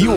You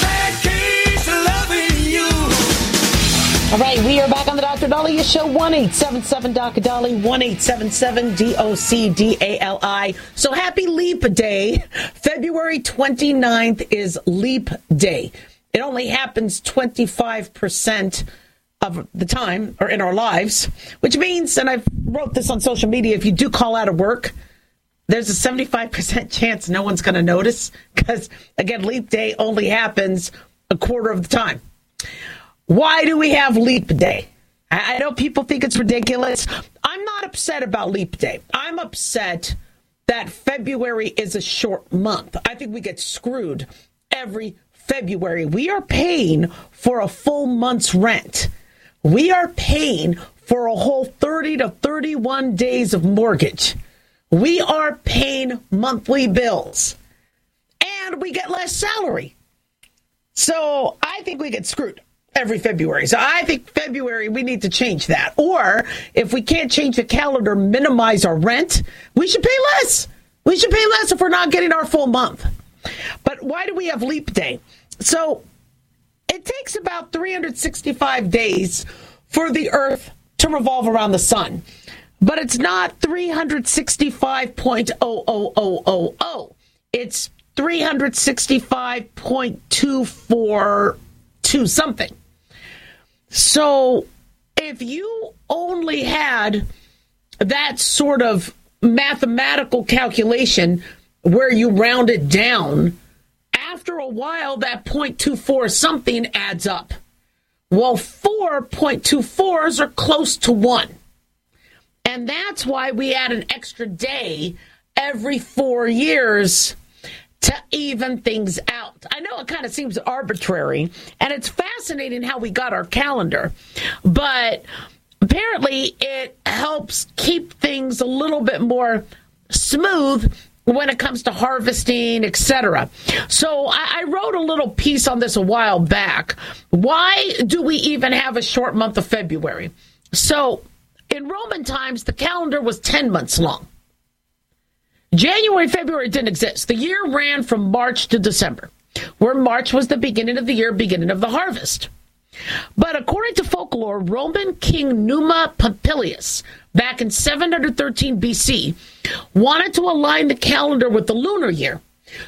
bad case of loving you. All right, we are back on the Dr. Daliah Show. 1-877-DOC-DALI, 1-877-DOCDALI. So happy Leap Day. February 29th is Leap Day. It only happens 25% of the time, or in our lives, which means, and I wrote this on social media, if you do call out of work, there's a 75% chance no one's going to notice, because, again, Leap Day only happens a quarter of the time. Why do we have Leap Day? I know people think it's ridiculous. I'm not upset about Leap Day. I'm upset that February is a short month. I think we get screwed every February. We are paying for a full month's rent. We are paying for a whole 30 to 31 days of mortgage. We are paying monthly bills. And we get less salary. So I think we get screwed every February. So I think February, we need to change that. Or if we can't change the calendar, minimize our rent. We should pay less. We should pay less if we're not getting our full month. But why do we have Leap Day? So it takes about 365 days for the Earth to revolve around the sun. But it's not 365.00000. It's 365.242 something. So if you only had that sort of mathematical calculation where you round it down, after a while, that 0.24 something adds up. Well, 4.24s are close to 1. And that's why we add an extra day every 4 years to even things out. I know it kind of seems arbitrary, and it's fascinating how we got our calendar, but apparently it helps keep things a little bit more smooth when it comes to harvesting, etc. So I wrote a little piece on this a while back. Why do we even have a short month of February? So in Roman times, the calendar was 10 months long. January, February didn't exist. The year ran from March to December, where March was the beginning of the year, beginning of the harvest. But according to folklore, Roman King Numa Pompilius, back in 713 BC, wanted to align the calendar with the lunar year.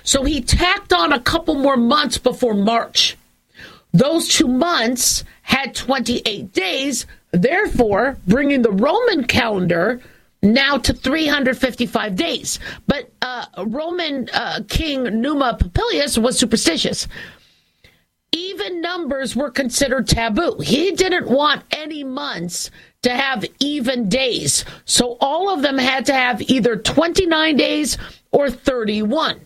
So he tacked on a couple more months before March. Those 2 months had 28 days, therefore bringing the Roman calendar now to 355 days. But Roman King Numa Pompilius was superstitious. Even numbers were considered taboo. He didn't want any months to have even days. So all of them had to have either 29 days or 31.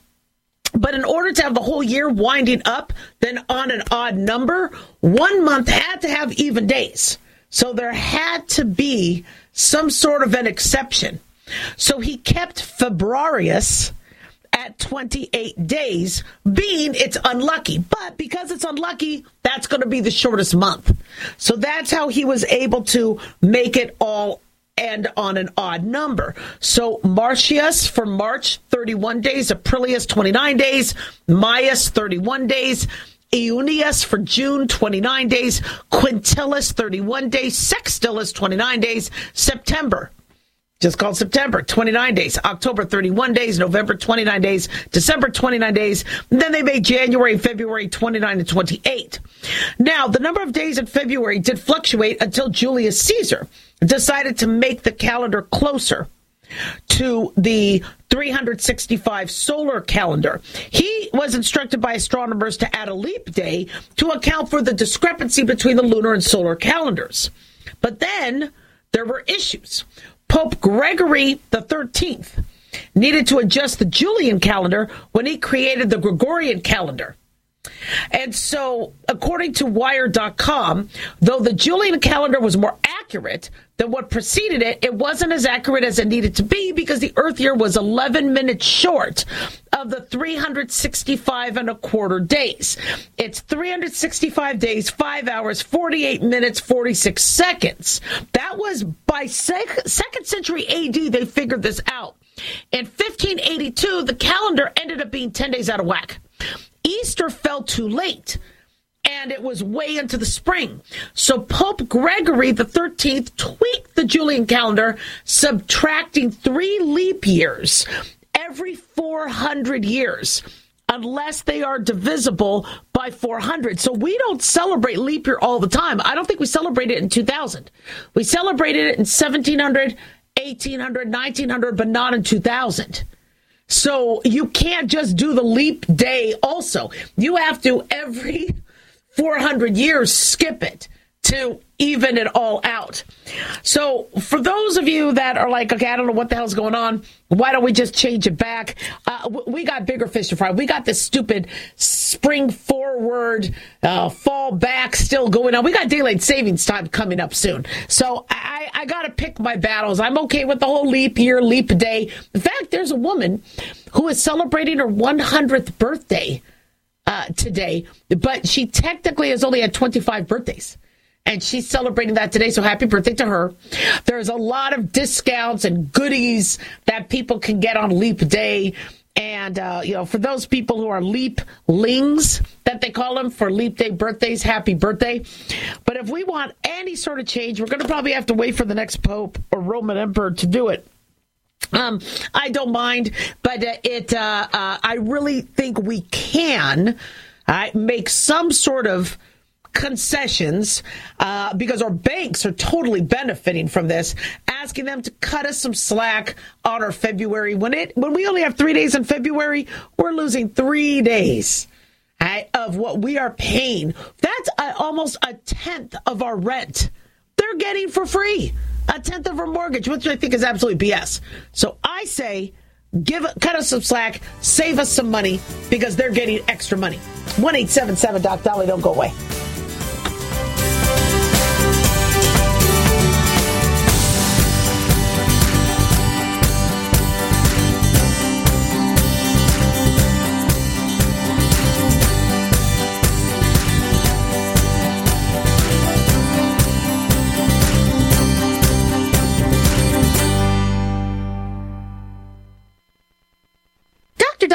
But in order to have the whole year winding up, then on an odd number, 1 month had to have even days. So there had to be some sort of an exception. So he kept Februarius at 28 days, being it's unlucky. But because it's unlucky, that's going to be the shortest month. So that's how he was able to make it all end on an odd number. So Martius for March, 31 days. Aprilius, 29 days. Maius, 31 days. Iunius for June, 29 days. Quintilis, 31 days. Sextilis, 29 days. September, just called September, 29 days. October, 31 days. November, 29 days. December, 29 days. And then they made January and February 29 to 28. Now, the number of days in February did fluctuate until Julius Caesar decided to make the calendar closer to the 365 solar calendar. He was instructed by astronomers to add a leap day to account for the discrepancy between the lunar and solar calendars. But then there were issues. Pope Gregory XIII needed to adjust the Julian calendar when he created the Gregorian calendar. And so, according to Wired.com, though the Julian calendar was more accurate than what preceded it, it wasn't as accurate as it needed to be because the Earth year was 11 minutes short of the 365 and a quarter days. It's 365 days, 5 hours, 48 minutes, 46 seconds. That was by 2nd century AD they figured this out. In 1582, the calendar ended up being 10 days out of whack. Easter fell too late, and it was way into the spring. So Pope Gregory XIII tweaked the Julian calendar, subtracting 3 leap years every 400 years, unless they are divisible by 400. So we don't celebrate leap year all the time. I don't think we celebrate it in 2000. We celebrated it in 1700, 1800, 1900, but not in 2000. So you can't just do the leap day also. You have to, every 400 years, skip it to even it all out. So for those of you that are like, okay, I don't know what the hell's going on. Why don't we just change it back? We got bigger fish to fry. We got this stupid spring forward, fall back still going on. We got daylight savings time coming up soon. So I got to pick my battles. I'm okay with the whole leap year, leap day. In fact, there's a woman who is celebrating her 100th birthday today, but she technically has only had 25 birthdays. And she's celebrating that today, so happy birthday to her. There's a lot of discounts and goodies that people can get on Leap Day. And, for those people who are leaplings, that they call them, for Leap Day birthdays, happy birthday. But if we want any sort of change, we're going to probably have to wait for the next Pope or Roman Emperor to do it. I don't mind, but I really think we can make some sort of concessions because our banks are totally benefiting from this, asking them to cut us some slack on our February. When we only have 3 days in February, we're losing 3 days of what we are paying. That's almost a tenth of our rent. They're getting for free a tenth of our mortgage, which I think is absolutely BS. So I say, cut us some slack, save us some money, because they're getting extra money. 1-877 Doc Dolly. Don't go away. Dr.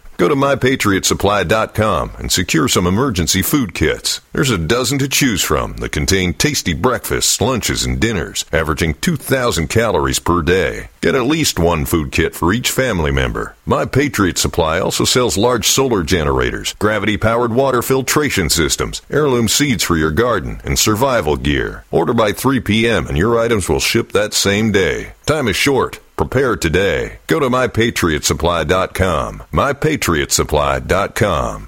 Go to MyPatriotSupply.com and secure some emergency food kits. There's a dozen to choose from that contain tasty breakfasts, lunches, and dinners, averaging 2,000 calories per day. Get at least one food kit for each family member. My Patriot Supply also sells large solar generators, gravity-powered water filtration systems, heirloom seeds for your garden, and survival gear. Order by 3 p.m. and your items will ship that same day. Time is short. Prepare today. Go to MyPatriotSupply.com. MyPatriotSupply.com.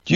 Do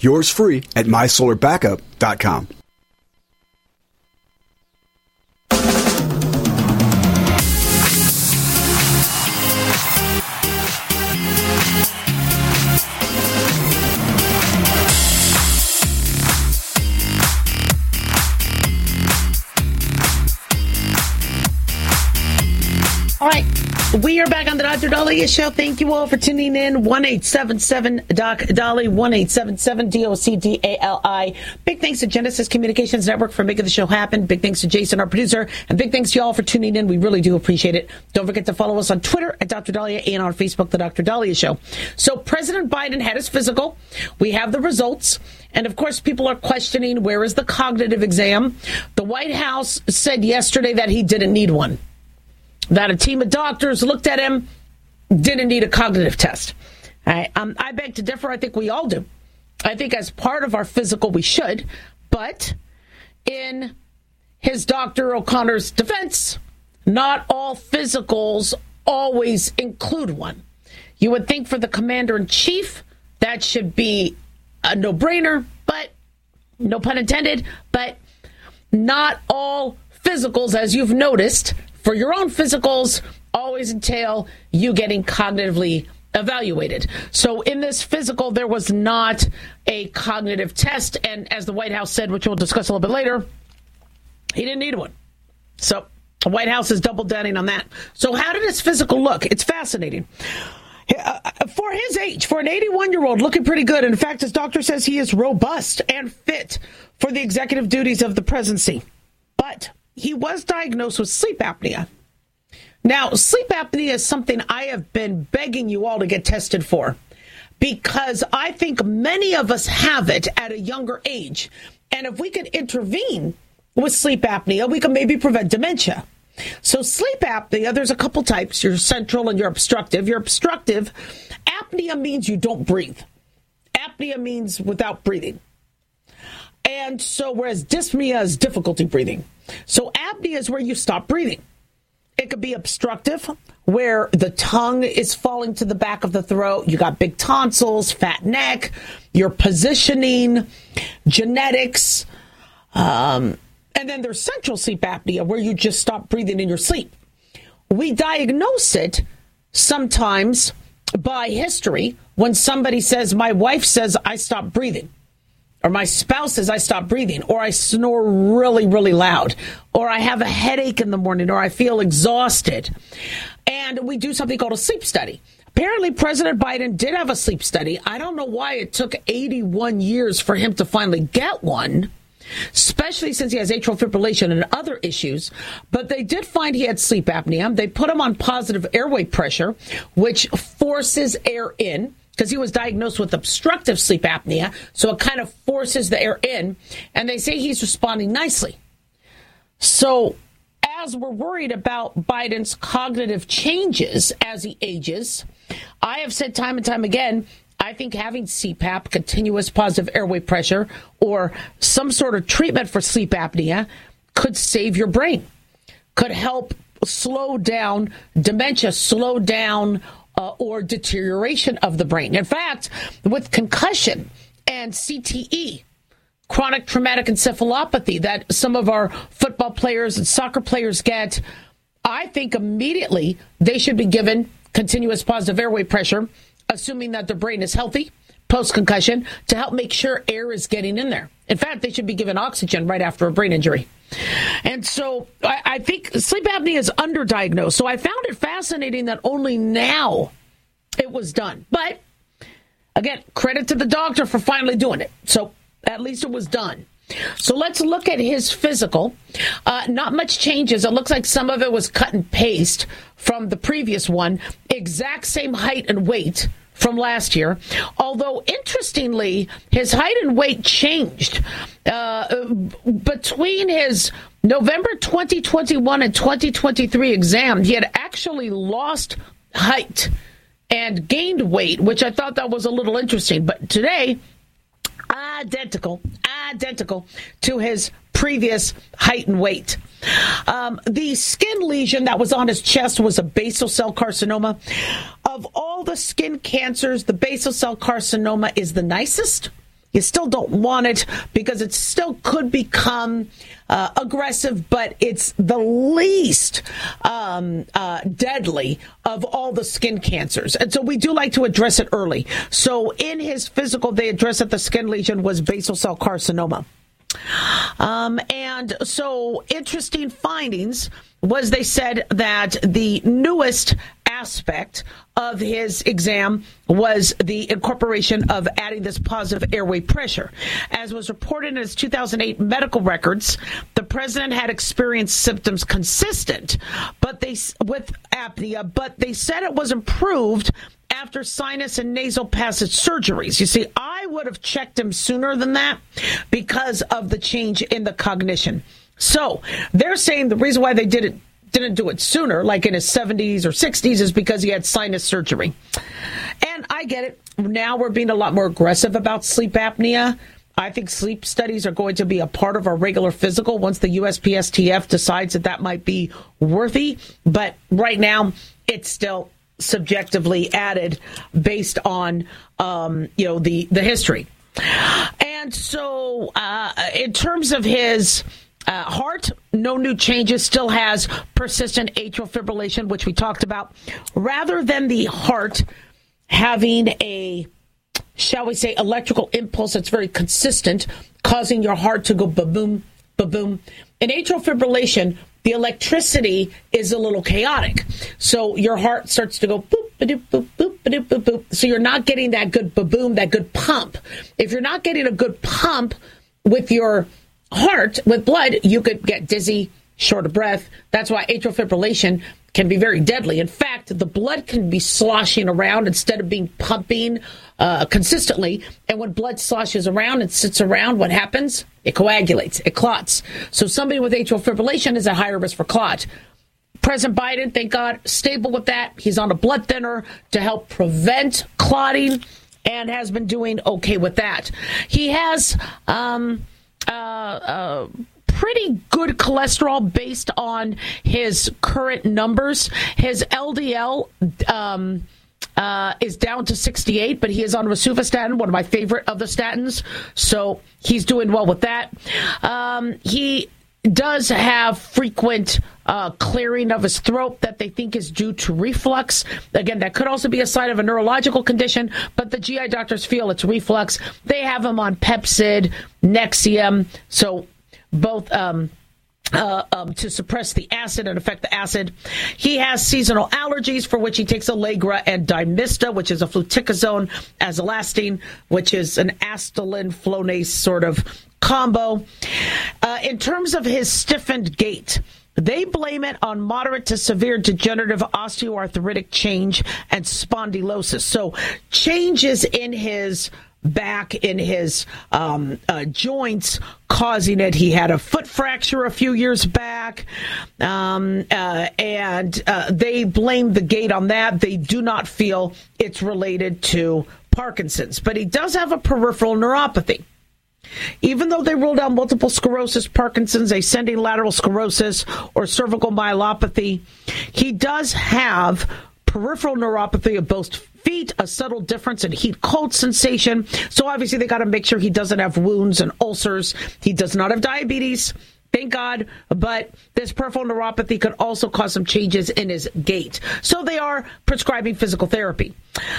Yours free at MySolarBackup.com. All right. We are back on the Dr. Daliah Show. Thank you all for tuning in. 1-877-DOC-DALI, 1-877-DOCDALI. Big thanks to Genesis Communications Network for making the show happen. Big thanks to Jason, our producer. And big thanks to you all for tuning in. We really do appreciate it. Don't forget to follow us on Twitter at Dr. Daliah and on Facebook, The Dr. Daliah Show. So President Biden had his physical. We have the results. And, of course, people are questioning, where is the cognitive exam? The White House said yesterday that he didn't need one. That a team of doctors looked at him, didn't need a cognitive test. I beg to differ. I think we all do. I think as part of our physical, we should. But in his Dr. O'Connor's defense, not all physicals always include one. You would think for the commander-in-chief, that should be a no-brainer, but no pun intended, but not all physicals, as you've noticed, for your own physicals, always entail you getting cognitively evaluated. So in this physical, there was not a cognitive test. And as the White House said, which we'll discuss a little bit later, he didn't need one. So the White House is double downing on that. So how did his physical look? It's fascinating. For his age, for an 81-year-old, looking pretty good. In fact, his doctor says he is robust and fit for the executive duties of the presidency. But he was diagnosed with sleep apnea. Now, sleep apnea is something I have been begging you all to get tested for, because I think many of us have it at a younger age. And if we could intervene with sleep apnea, we can maybe prevent dementia. So sleep apnea, there's a couple types. You're central and you're obstructive. You're obstructive. Apnea means you don't breathe. Apnea means without breathing. And so whereas dyspnea is difficulty breathing. So apnea is where you stop breathing. It could be obstructive, where the tongue is falling to the back of the throat. You got big tonsils, fat neck, your positioning, genetics. And then there's central sleep apnea, where you just stop breathing in your sleep. We diagnose it sometimes by history. When somebody says, my wife says I stopped breathing, or my spouse says I stopped breathing, or I snore really, really loud, or I have a headache in the morning, or I feel exhausted. And we do something called a sleep study. Apparently, President Biden did have a sleep study. I don't know why it took 81 years for him to finally get one, especially since he has atrial fibrillation and other issues. But they did find he had sleep apnea. They put him on positive airway pressure, which forces air in, because he was diagnosed with obstructive sleep apnea, so it kind of forces the air in, and they say he's responding nicely. So as we're worried about Biden's cognitive changes as he ages, I have said time and time again, I think having CPAP, continuous positive airway pressure, or some sort of treatment for sleep apnea could save your brain, could help slow down dementia, slow down or deterioration of the brain. In fact, with concussion and CTE, chronic traumatic encephalopathy, that some of our football players and soccer players get, I think immediately they should be given continuous positive airway pressure, assuming that their brain is healthy post-concussion, to help make sure air is getting in there. In fact, they should be given oxygen right after a brain injury. And so I think sleep apnea is underdiagnosed. So I found it fascinating that only now it was done. But again, credit to the doctor for finally doing it. So at least it was done. So let's look at his physical. Not much changes. It looks like some of it was cut and paste from the previous one. Exact same height and weight from last year, although interestingly, his height and weight changed between his November 2021 and 2023 exam. He had actually lost height and gained weight, which I thought that was a little interesting. But today, identical to his previous height and weight. The skin lesion that was on his chest was a basal cell carcinoma. Of all the skin cancers, the basal cell carcinoma is the nicest. You still don't want it because it still could become aggressive, but it's the least deadly of all the skin cancers. And so we do like to address it early. So in his physical, they addressed that the skin lesion was basal cell carcinoma. And so interesting findings was they said that the newest aspect of his exam was the incorporation of adding this positive airway pressure. As was reported in his 2008 medical records, the president had experienced symptoms consistent with apnea, but they said it was improved after sinus and nasal passage surgeries. You see, I would have checked him sooner than that because of the change in the cognition. So they're saying the reason why they didn't do it sooner, like in his 70s or 60s, is because he had sinus surgery. And I get it. Now we're being a lot more aggressive about sleep apnea. I think sleep studies are going to be a part of our regular physical once the USPSTF decides that might be worthy. But right now, it's still subjectively added based on the history. And so in terms of his heart, no new changes, still has persistent atrial fibrillation, which we talked about. Rather than the heart, having a, shall we say, electrical impulse that's very consistent, causing your heart to go ba-boom, ba-boom. In atrial fibrillation, the electricity is a little chaotic. So your heart starts to go boop, ba-doop, boop, boop, ba-doop, boop, boop. So you're not getting that good ba-boom, that good pump. If you're not getting a good pump with your heart, with blood, you could get dizzy, short of breath. That's why atrial fibrillation can be very deadly. In fact, the blood can be sloshing around instead of being pumping consistently. And when blood sloshes around and sits around, what happens? It coagulates. It clots. So somebody with atrial fibrillation is at higher risk for clot. President Biden, thank God, stable with that. He's on a blood thinner to help prevent clotting and has been doing okay with that. He has pretty good cholesterol based on his current numbers. His LDL is down to 68, but he is on rosuvastatin, one of my favorite of the statins. So he's doing well with that. He does have frequent clearing of his throat that they think is due to reflux. Again, that could also be a sign of a neurological condition, but the GI doctors feel it's reflux. They have him on Pepcid, Nexium, so both to suppress the acid and affect the acid. He has seasonal allergies for which he takes Allegra and Dymista, which is a fluticasone azelastine, which is an Astolin Flonase sort of combo. In terms of his stiffened gait, they blame it on moderate to severe degenerative osteoarthritic change and spondylosis. So changes in his back, in his joints, causing it. He had a foot fracture a few years back, and they blame the gait on that. They do not feel it's related to Parkinson's, but he does have a peripheral neuropathy. Even though they ruled out multiple sclerosis, Parkinson's, ascending lateral sclerosis, or cervical myelopathy, he does have peripheral neuropathy of both feet, a subtle difference in heat-cold sensation. So obviously they got to make sure he doesn't have wounds and ulcers. He does not have diabetes, thank God, but this peripheral neuropathy could also cause some changes in his gait. So they are prescribing physical therapy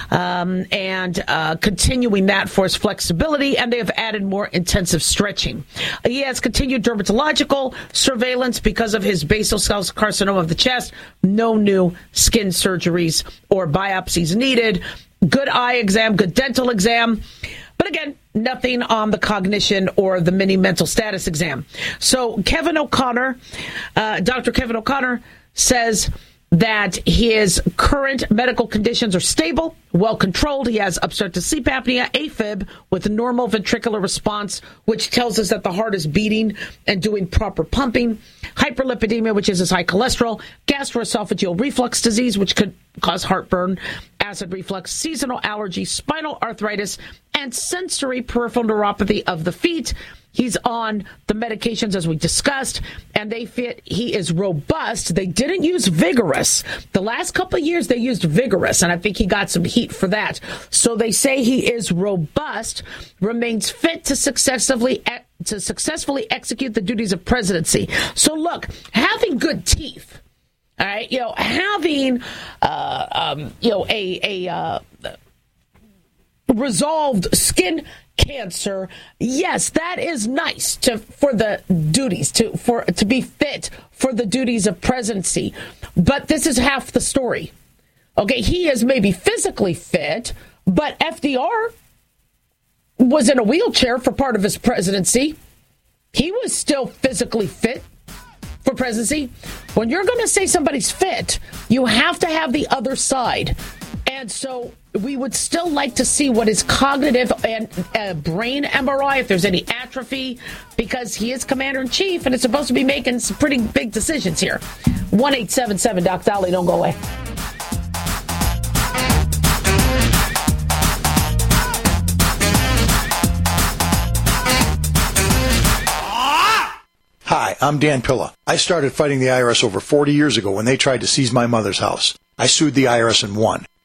and continuing that for his flexibility, and they have added more intensive stretching. He has continued dermatological surveillance because of his basal cell carcinoma of the chest. No new skin surgeries or biopsies needed. Good eye exam, good dental exam. But again, nothing on the cognition or the mini mental status exam. So Kevin O'Connor, Dr. Kevin O'Connor says that his current medical conditions are stable, well controlled. He has obstructive sleep apnea, AFib, with a normal ventricular response, which tells us that the heart is beating and doing proper pumping, hyperlipidemia, which is his high cholesterol, gastroesophageal reflux disease, which could cause heartburn, acid reflux, seasonal allergy, spinal arthritis, and sensory peripheral neuropathy of the feet. He's on the medications, as we discussed, and they fit. He is robust. They didn't use vigorous. The last couple of years, they used vigorous, and I think he got some heat for that. So they say he is robust, remains fit to successfully execute the duties of presidency. So look, having good teeth, all right, you know, having resolved skin cancer, yes, that is nice to be fit for the duties of presidency. But this is half the story. Okay, he is maybe physically fit, but FDR was in a wheelchair for part of his presidency. He was still physically fit for presidency. When you're going to say somebody's fit, you have to have the other side. And so we would still like to see what is cognitive and brain MRI, if there's any atrophy, because he is commander-in-chief and is supposed to be making some pretty big decisions here. 1-877-DOC-DALIAH. Don't go away. Hi, I'm Dan Pilla. I started fighting the IRS over 40 years ago when they tried to seize my mother's house. I sued the IRS and won.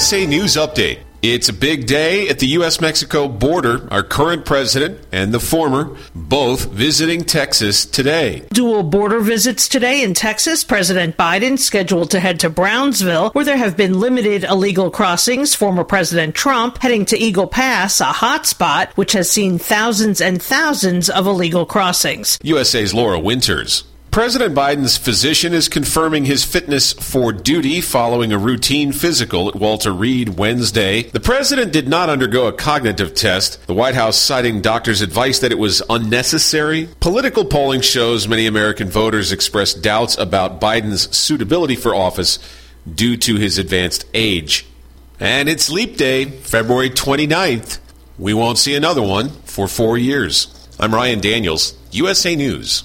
USA News Update. It's a big day at the U.S.-Mexico border. Our current president and the former both visiting Texas today. Dual border visits today in Texas. President Biden scheduled to head to Brownsville, where there have been limited illegal crossings. Former President Trump heading to Eagle Pass, a hotspot which has seen thousands and thousands of illegal crossings. USA's Laura Winters. President Biden's physician is confirming his fitness for duty following a routine physical at Walter Reed Wednesday. The president did not undergo a cognitive test, the White House citing doctors' advice that it was unnecessary. Political polling shows many American voters expressed doubts about Biden's suitability for office due to his advanced age. And it's Leap Day, February 29th. We won't see another one for 4 years. I'm Ryan Daniels, USA News.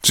It's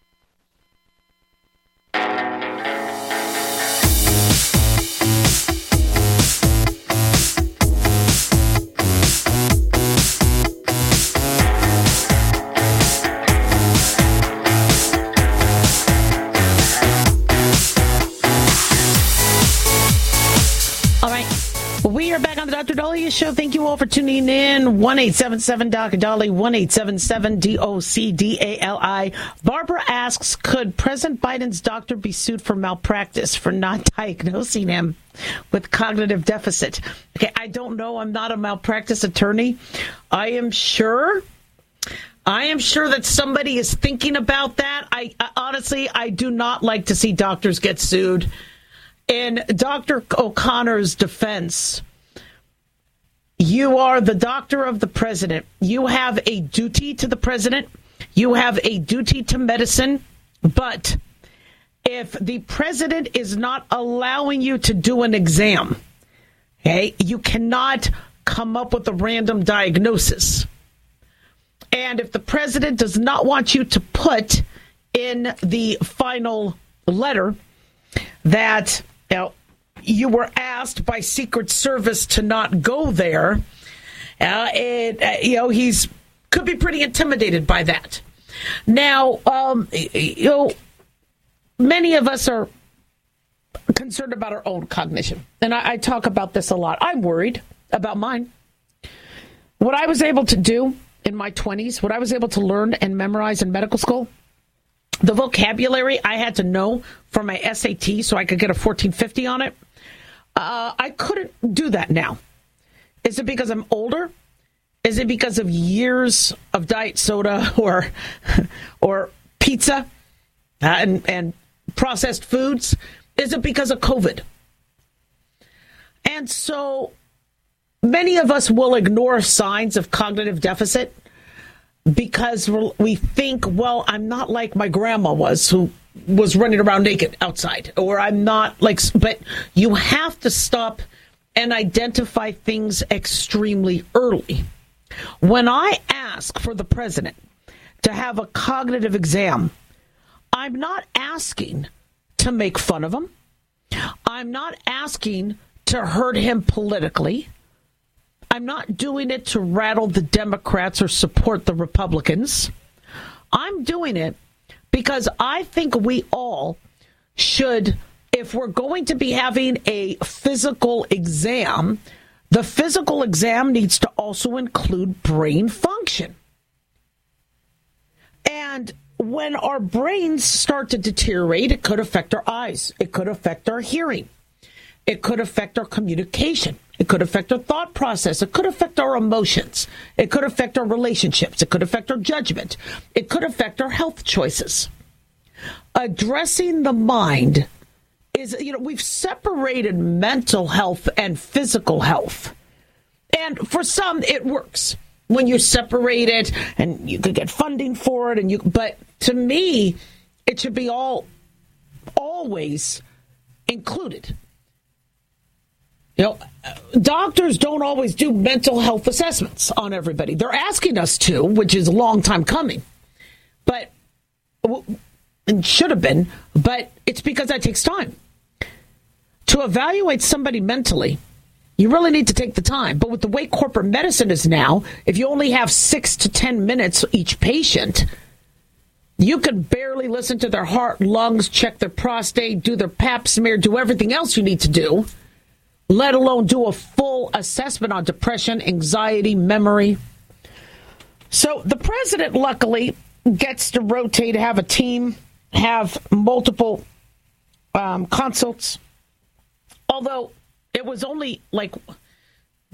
We are back on the Dr. Daliah Show. Thank you all for tuning in. 1-877-DOC-DALIAH, 1-877-DOCDALI. Barbara asks, could President Biden's doctor be sued for malpractice for not diagnosing him with cognitive deficit? Okay, I don't know. I'm not a malpractice attorney. I am sure that somebody is thinking about that. I honestly do not like to see doctors get sued. In Dr. O'Connor's defense, you are the doctor of the president. You have a duty to the president. You have a duty to medicine. But if the president is not allowing you to do an exam, okay, you cannot come up with a random diagnosis. And if the president does not want you to put in the final letter that, you know, you were asked by Secret Service to not go there. He's could be pretty intimidated by that. Now, many of us are concerned about our own cognition, and I talk about this a lot. I'm worried about mine. What I was able to do in my 20s, what I was able to learn and memorize in medical school, the vocabulary I had to know for my SAT so I could get a 1450 on it, I couldn't do that now. Is it because I'm older? Is it because of years of diet soda or pizza and processed foods? Is it because of COVID? And so many of us will ignore signs of cognitive deficit because we think, well, I'm not like my grandma was, who was running around naked outside, or I'm not like, but you have to stop and identify things extremely early. When I ask for the president to have a cognitive exam, I'm not asking to make fun of him. I'm not asking to hurt him politically. I'm not doing it to rattle the Democrats or support the Republicans. I'm doing it because I think we all should, if we're going to be having a physical exam, the physical exam needs to also include brain function. And when our brains start to deteriorate, it could affect our eyes. It could affect our hearing. It could affect our communication. It could affect our thought process. It could affect our emotions. It could affect our relationships. It could affect our judgment. It could affect our health choices. Addressing the mind is, we've separated mental health and physical health. And for some, it works when you separate it and you could get funding for it. But to me, it should be always included. Doctors don't always do mental health assessments on everybody. They're asking us to, which is a long time coming, but it should have been. But it's because that takes time. To evaluate somebody mentally, you really need to take the time. But with the way corporate medicine is now, if you only have 6 to 10 minutes each patient, you could barely listen to their heart, lungs, check their prostate, do their pap smear, do everything else you need to do, let alone do a full assessment on depression, anxiety, memory. So the president, luckily, gets to rotate, have a team, have multiple consults. Although it was only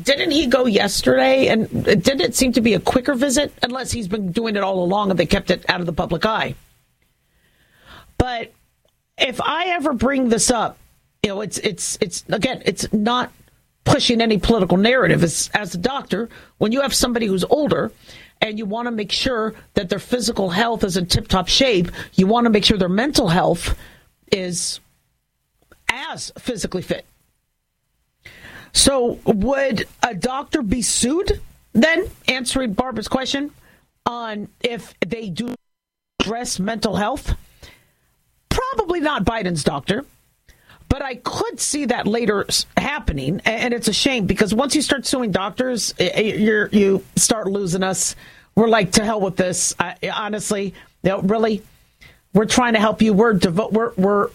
didn't he go yesterday? And didn't it seem to be a quicker visit? Unless he's been doing it all along and they kept it out of the public eye. But if I ever bring this up, it's not pushing any political narrative. As a doctor, when you have somebody who's older and you want to make sure that their physical health is in tip-top shape, you want to make sure their mental health is as physically fit. So would a doctor be sued then, answering Barbara's question on if they do address mental health? Probably not Biden's doctor. But I could see that later happening, and it's a shame because once you start suing doctors, you start losing us. We're like, to hell with this. Honestly, really, we're trying to help you. We're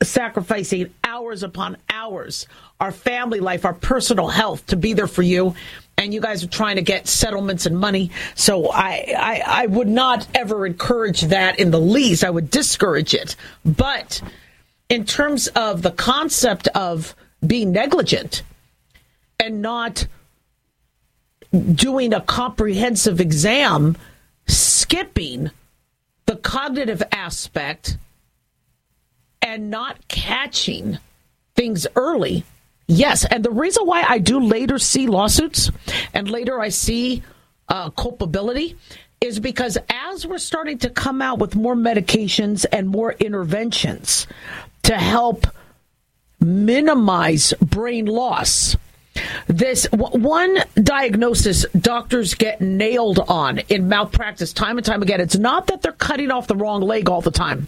sacrificing hours upon hours, our family life, our personal health to be there for you, and you guys are trying to get settlements and money. So I would not ever encourage that in the least. I would discourage it, but in terms of the concept of being negligent and not doing a comprehensive exam, skipping the cognitive aspect and not catching things early, yes. And the reason why I do later see lawsuits and later I see culpability is because as we're starting to come out with more medications and more interventions to help minimize brain loss, this one diagnosis doctors get nailed on in malpractice time and time again. It's not that they're cutting off the wrong leg all the time.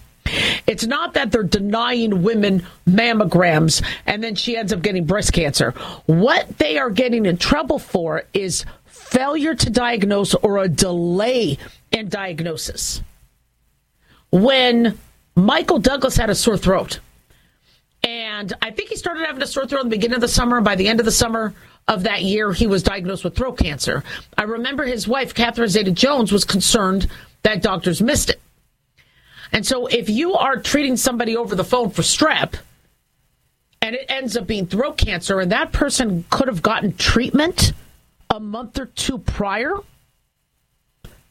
It's not that they're denying women mammograms and then she ends up getting breast cancer. What they are getting in trouble for is failure to diagnose or a delay in diagnosis. When Michael Douglas had a sore throat, and I think he started having a sore throat in the beginning of the summer. By the end of the summer of that year, he was diagnosed with throat cancer. I remember his wife, Catherine Zeta-Jones, was concerned that doctors missed it. And so if you are treating somebody over the phone for strep and it ends up being throat cancer, and that person could have gotten treatment a month or two prior,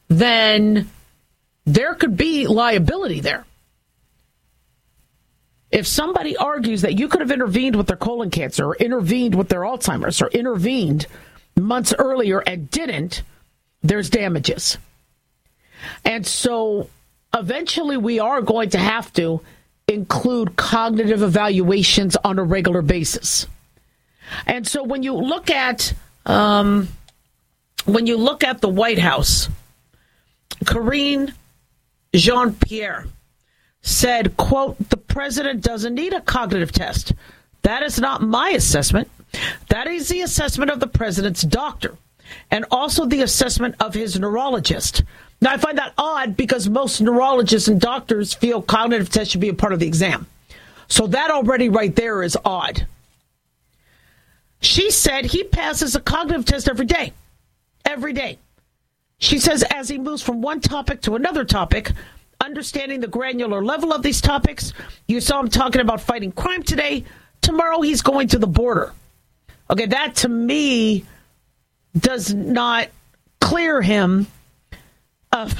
then there could be liability there. If somebody argues that you could have intervened with their colon cancer or intervened with their Alzheimer's or intervened months earlier and didn't, there's damages. And so eventually we are going to have to include cognitive evaluations on a regular basis. And so when you look at the White House, Karine Jean-Pierre said, quote, "The president doesn't need a cognitive test. That is not my assessment. That is the assessment of the president's doctor and also the assessment of his neurologist." Now, I find that odd because most neurologists and doctors feel cognitive tests should be a part of the exam. So that already right there is odd. She said he passes a cognitive test every day. Every day. She says as he moves from one topic to another topic, understanding the granular level of these topics. You saw him talking about fighting crime today. Tomorrow he's going to the border. Okay, that to me does not clear him of,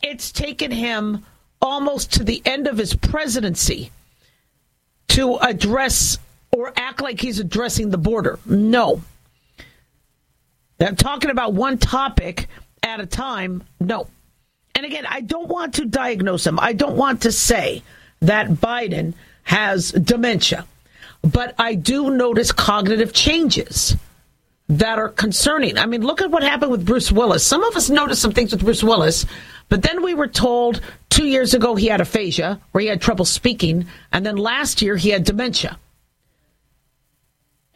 it's taken him almost to the end of his presidency to address or act like he's addressing the border. No. I'm talking about one topic at a time. No. And again, I don't want to diagnose him. I don't want to say that Biden has dementia. But I do notice cognitive changes that are concerning. I mean, look at what happened with Bruce Willis. Some of us noticed some things with Bruce Willis, but then we were told 2 years ago he had aphasia, where he had trouble speaking, and then last year he had dementia.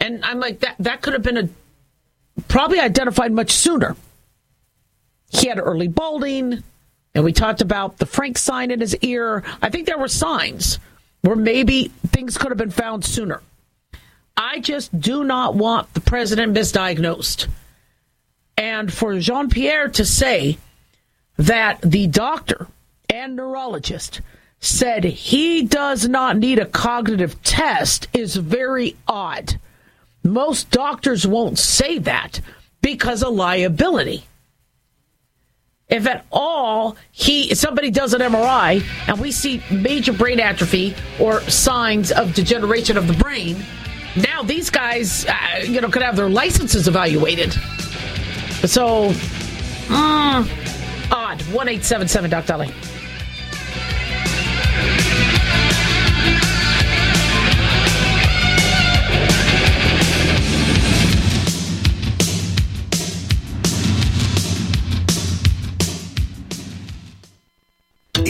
And I'm like, that could have been probably identified much sooner. He had early balding, and we talked about the Frank sign in his ear. I think there were signs where maybe things could have been found sooner. I just do not want the president misdiagnosed. And for Jean-Pierre to say that the doctor and neurologist said he does not need a cognitive test is very odd. Most doctors won't say that because of liability. If at all, somebody does an MRI and we see major brain atrophy or signs of degeneration of the brain, now these guys, could have their licenses evaluated. So, odd. 1-877 Doc Dolly.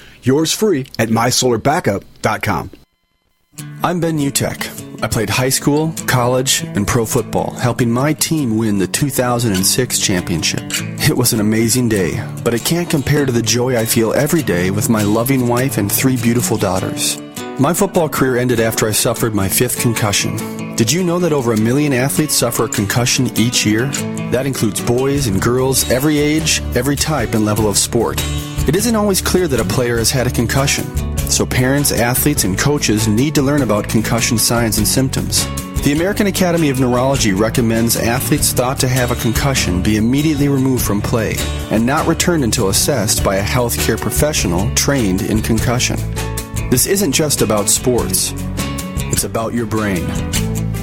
Yours free at MySolarBackup.com. I'm Ben Utec. I played high school, college, and pro football, helping my team win the 2006 championship. It was an amazing day, but it can't compare to the joy I feel every day with my loving wife and three beautiful daughters. My football career ended after I suffered my 5th concussion. Did you know that over 1 million athletes suffer a concussion each year? That includes boys and girls, every age, every type, and level of sport. It isn't always clear that a player has had a concussion, so parents, athletes, and coaches need to learn about concussion signs and symptoms. The American Academy of Neurology recommends athletes thought to have a concussion be immediately removed from play and not returned until assessed by a healthcare professional trained in concussion. This isn't just about sports. It's about your brain.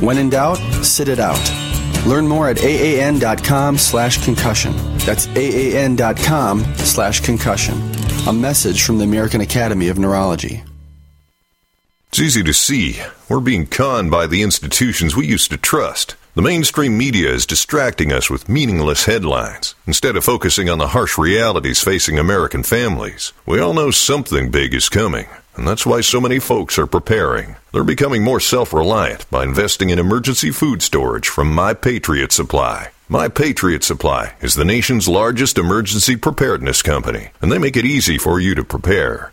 When in doubt, sit it out. Learn more at AAN.com/concussion. That's AAN.com/concussion. A message from the American Academy of Neurology. It's easy to see. We're being conned by the institutions we used to trust. The mainstream media is distracting us with meaningless headlines instead of focusing on the harsh realities facing American families. We all know something big is coming. And that's why so many folks are preparing. They're becoming more self-reliant by investing in emergency food storage from My Patriot Supply. My Patriot Supply is the nation's largest emergency preparedness company, and they make it easy for you to prepare.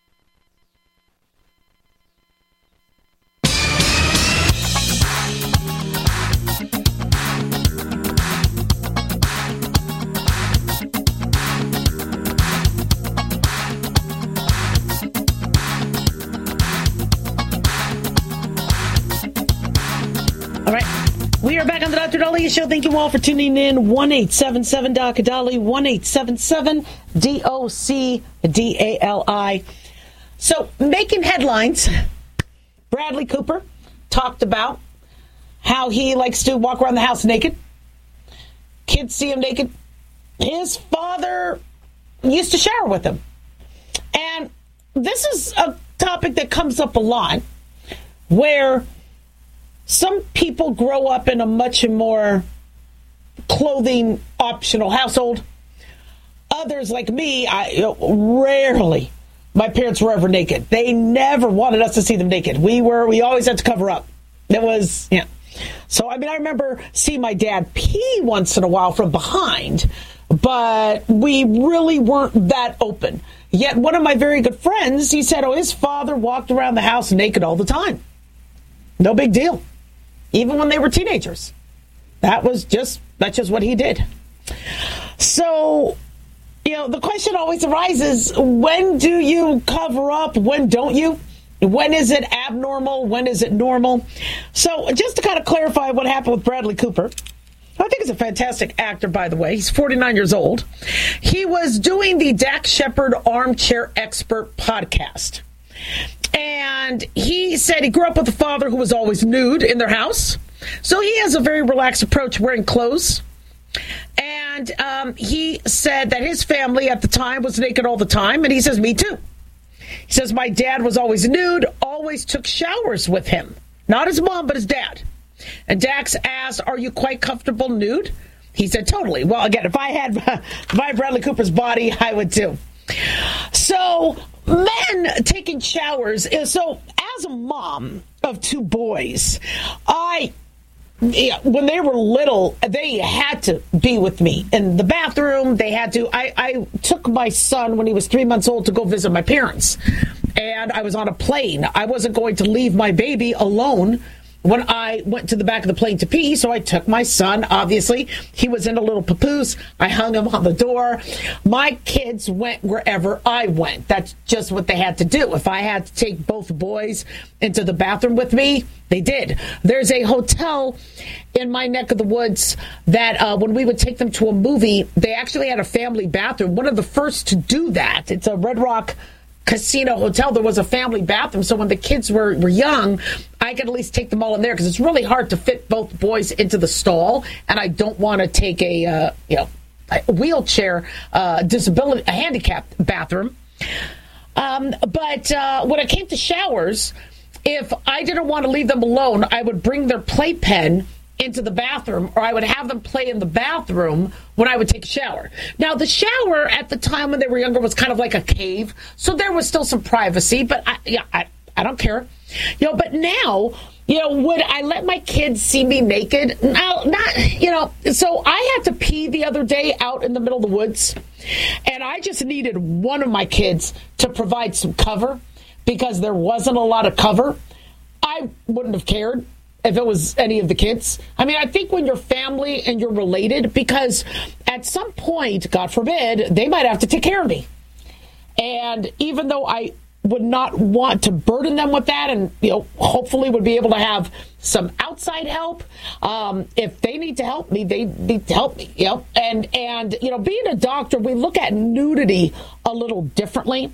All right. We are back on the Dr. Daliah Show. Thank you all for tuning in. 1-877-DOC-DALIAH, 1-877-DOC-DALI. So, making headlines, Bradley Cooper talked about how he likes to walk around the house naked. Kids see him naked. His father used to shower with him. And this is a topic that comes up a lot, where some people grow up in a much more clothing optional household. Others, like me, rarely. My parents were ever naked. They never wanted us to see them naked. We always had to cover up. It was, yeah. So, I remember seeing my dad pee once in a while from behind, but we really weren't that open. Yet one of my very good friends, he said, oh, his father walked around the house naked all the time. No big deal. Even when they were teenagers. That's just what he did. So, you know, the question always arises, when do you cover up? When don't you? When is it abnormal? When is it normal? So just to kind of clarify what happened with Bradley Cooper, I think he's a fantastic actor, by the way. He's 49 years old. He was doing the Dax Shepard Armchair Expert podcast. And he said he grew up with a father who was always nude in their house. So he has a very relaxed approach wearing clothes. And he said that his family at the time was naked all the time. And he says, me too. He says, my dad was always nude, always took showers with him. Not his mom, but his dad. And Dax asked, are you quite comfortable nude? He said, totally. Well, again, if I had Bradley Cooper's body, I would too. So men taking showers. So as a mom of two boys, when they were little, they had to be with me in the bathroom. They had to. I took my son when he was 3 months old to go visit my parents. And I was on a plane. I wasn't going to leave my baby alone when I went to the back of the plane to pee. So I took my son, obviously. He was in a little papoose. I hung him on the door. My kids went wherever I went. That's just what they had to do. If I had to take both boys into the bathroom with me, they did. There's a hotel in my neck of the woods that when we would take them to a movie, they actually had a family bathroom. One of the first to do that. It's a Red Rock Casino hotel. There was a family bathroom, so when the kids were young, I could at least take them all in there, because it's really hard to fit both boys into the stall, and I don't want to take a wheelchair, disability, a handicapped bathroom. But when it came to showers, if I didn't want to leave them alone, I would bring their playpen into the bathroom, or I would have them play in the bathroom when I would take a shower. Now, the shower at the time when they were younger was kind of like a cave, so there was still some privacy, but I don't care. But now, would I let my kids see me naked? No, not. So I had to pee the other day out in the middle of the woods, and I just needed one of my kids to provide some cover, because there wasn't a lot of cover. I wouldn't have cared if it was any of the kids. I mean, I think when you're family and you're related, because at some point, God forbid, they might have to take care of me. And even though I would not want to burden them with that, and hopefully would be able to have some outside help, if they need to help me, they need to help me. And being a doctor, we look at nudity a little differently,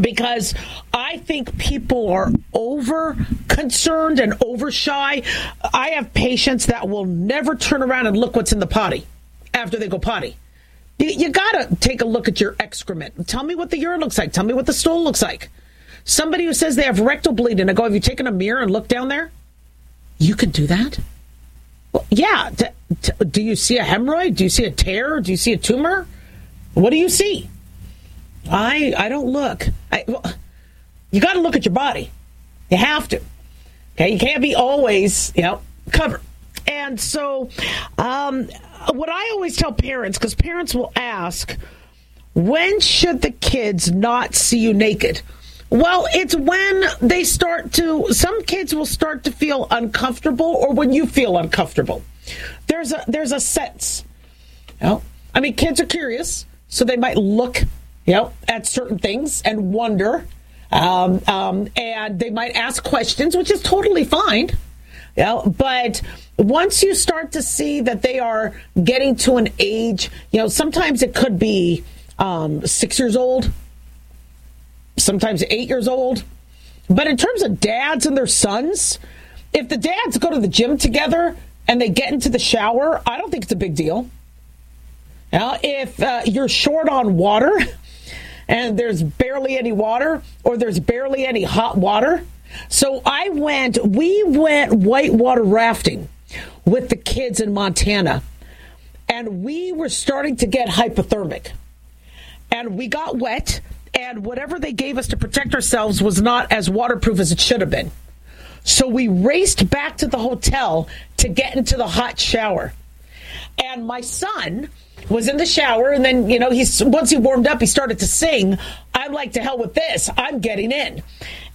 because I think people are over-concerned and over-shy. I have patients that will never turn around and look what's in the potty after they go potty. You got to take a look at your excrement. Tell me what the urine looks like. Tell me what the stool looks like. Somebody who says they have rectal bleeding, I go, have you taken a mirror and looked down there? You can do that? Well, yeah. Do you see a hemorrhoid? Do you see a tear? Do you see a tumor? What do you see? I don't look. You got to look at your body. You have to. Okay, you can't be always, covered. And so, what I always tell parents, because parents will ask, when should the kids not see you naked? Well, it's when they some kids will start to feel uncomfortable, or when you feel uncomfortable. There's a sense. I mean, kids are curious, so they might look at certain things and wonder, and they might ask questions, which is totally fine. But once you start to see that they are getting to an age, sometimes it could be 6 years old, sometimes 8 years old. But in terms of dads and their sons, if the dads go to the gym together and they get into the shower, I don't think it's a big deal. Now, if you're short on water, and there's barely any water, or there's barely any hot water. So we went whitewater rafting with the kids in Montana, and we were starting to get hypothermic, and we got wet, and whatever they gave us to protect ourselves was not as waterproof as it should have been. So we raced back to the hotel to get into the hot shower. And my son was in the shower, and then, you know, once he warmed up, he started to sing. I'm like, to hell with this. I'm getting in.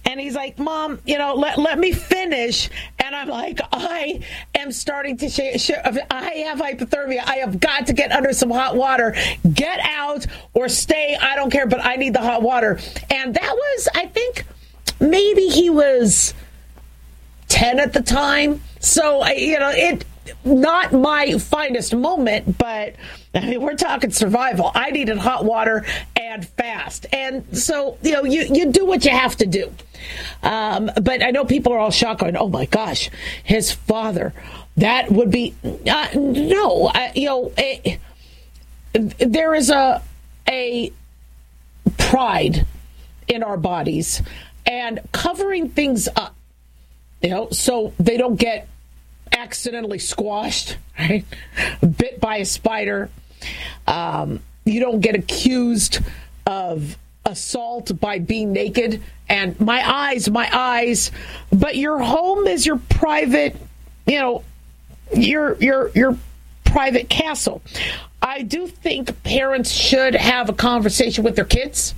And he's like, Mom, you know, let me finish. And I'm like, I am starting to I have hypothermia. I have got to get under some hot water. Get out or stay. I don't care, but I need the hot water. And that was, I think, maybe he was 10 at the time. So, you know, not my finest moment, but I mean, we're talking survival. I needed hot water and fast. And so, you know, you do what you have to do. But I know people are all shocked going, oh my gosh, his father, that would be, there is a pride in our bodies and covering things up, you know, so they don't get accidentally squashed, right? Bit by a spider. You don't get accused of assault by being naked. And my eyes. But your home is your private, you know, your private castle. I do think parents should have a conversation with their kids,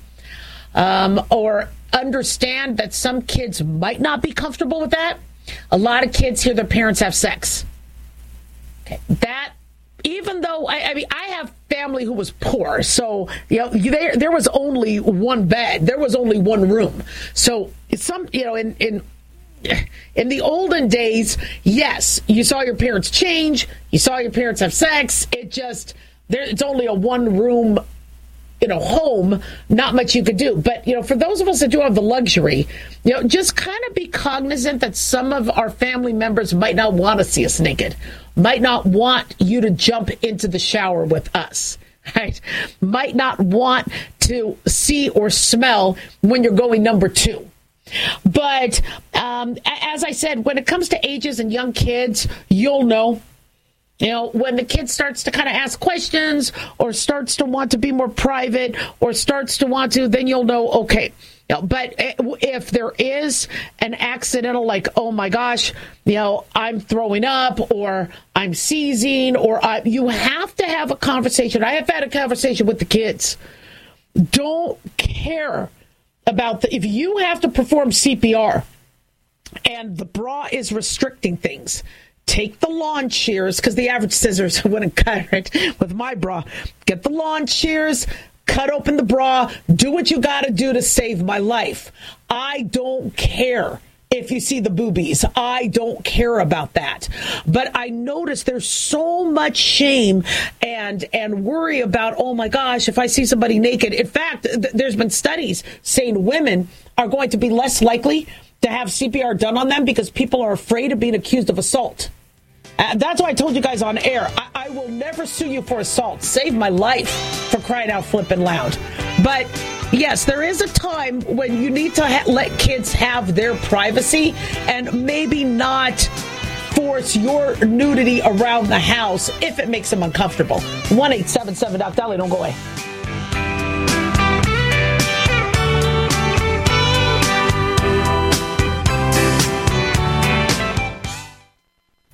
or understand that some kids might not be comfortable with that. A lot of kids hear their parents have sex. Okay. That, even though, I mean, I have family who was poor, so, you know, there was only one bed. There was only one room. So, some, you know, in the olden days, yes, you saw your parents change. You saw your parents have sex. It just, it's only a one-room, you know, home, not much you could do. But, you know, for those of us that do have the luxury, you know, just kind of be cognizant that some of our family members might not want to see us naked, might not want you to jump into the shower with us, right? Might not want to see or smell when you're going number two. But as I said, when it comes to ages and young kids, you'll know. You know, when the kid starts to kind of ask questions or starts to want to be more private or starts to want to, then you'll know, okay. You know, but if there is an accidental, like, oh my gosh, you know, I'm throwing up or I'm seizing or you have to have a conversation. I have had a conversation with the kids. Don't care about if you have to perform CPR and the bra is restricting things. Take the lawn shears, because the average scissors wouldn't cut it with my bra. Get the lawn shears, cut open the bra, do what you got to do to save my life. I don't care if you see the boobies. I don't care about that. But I notice there's so much shame and worry about, oh my gosh, if I see somebody naked. In fact, there's been studies saying women are going to be less likely to have CPR done on them because people are afraid of being accused of assault. That's why I told you guys on air, I will never sue you for assault. Save my life, for crying out flipping loud. But yes, there is a time when you need to let kids have their privacy and maybe not force your nudity around the house if it makes them uncomfortable. 1-877 Doc Daliah, don't go away.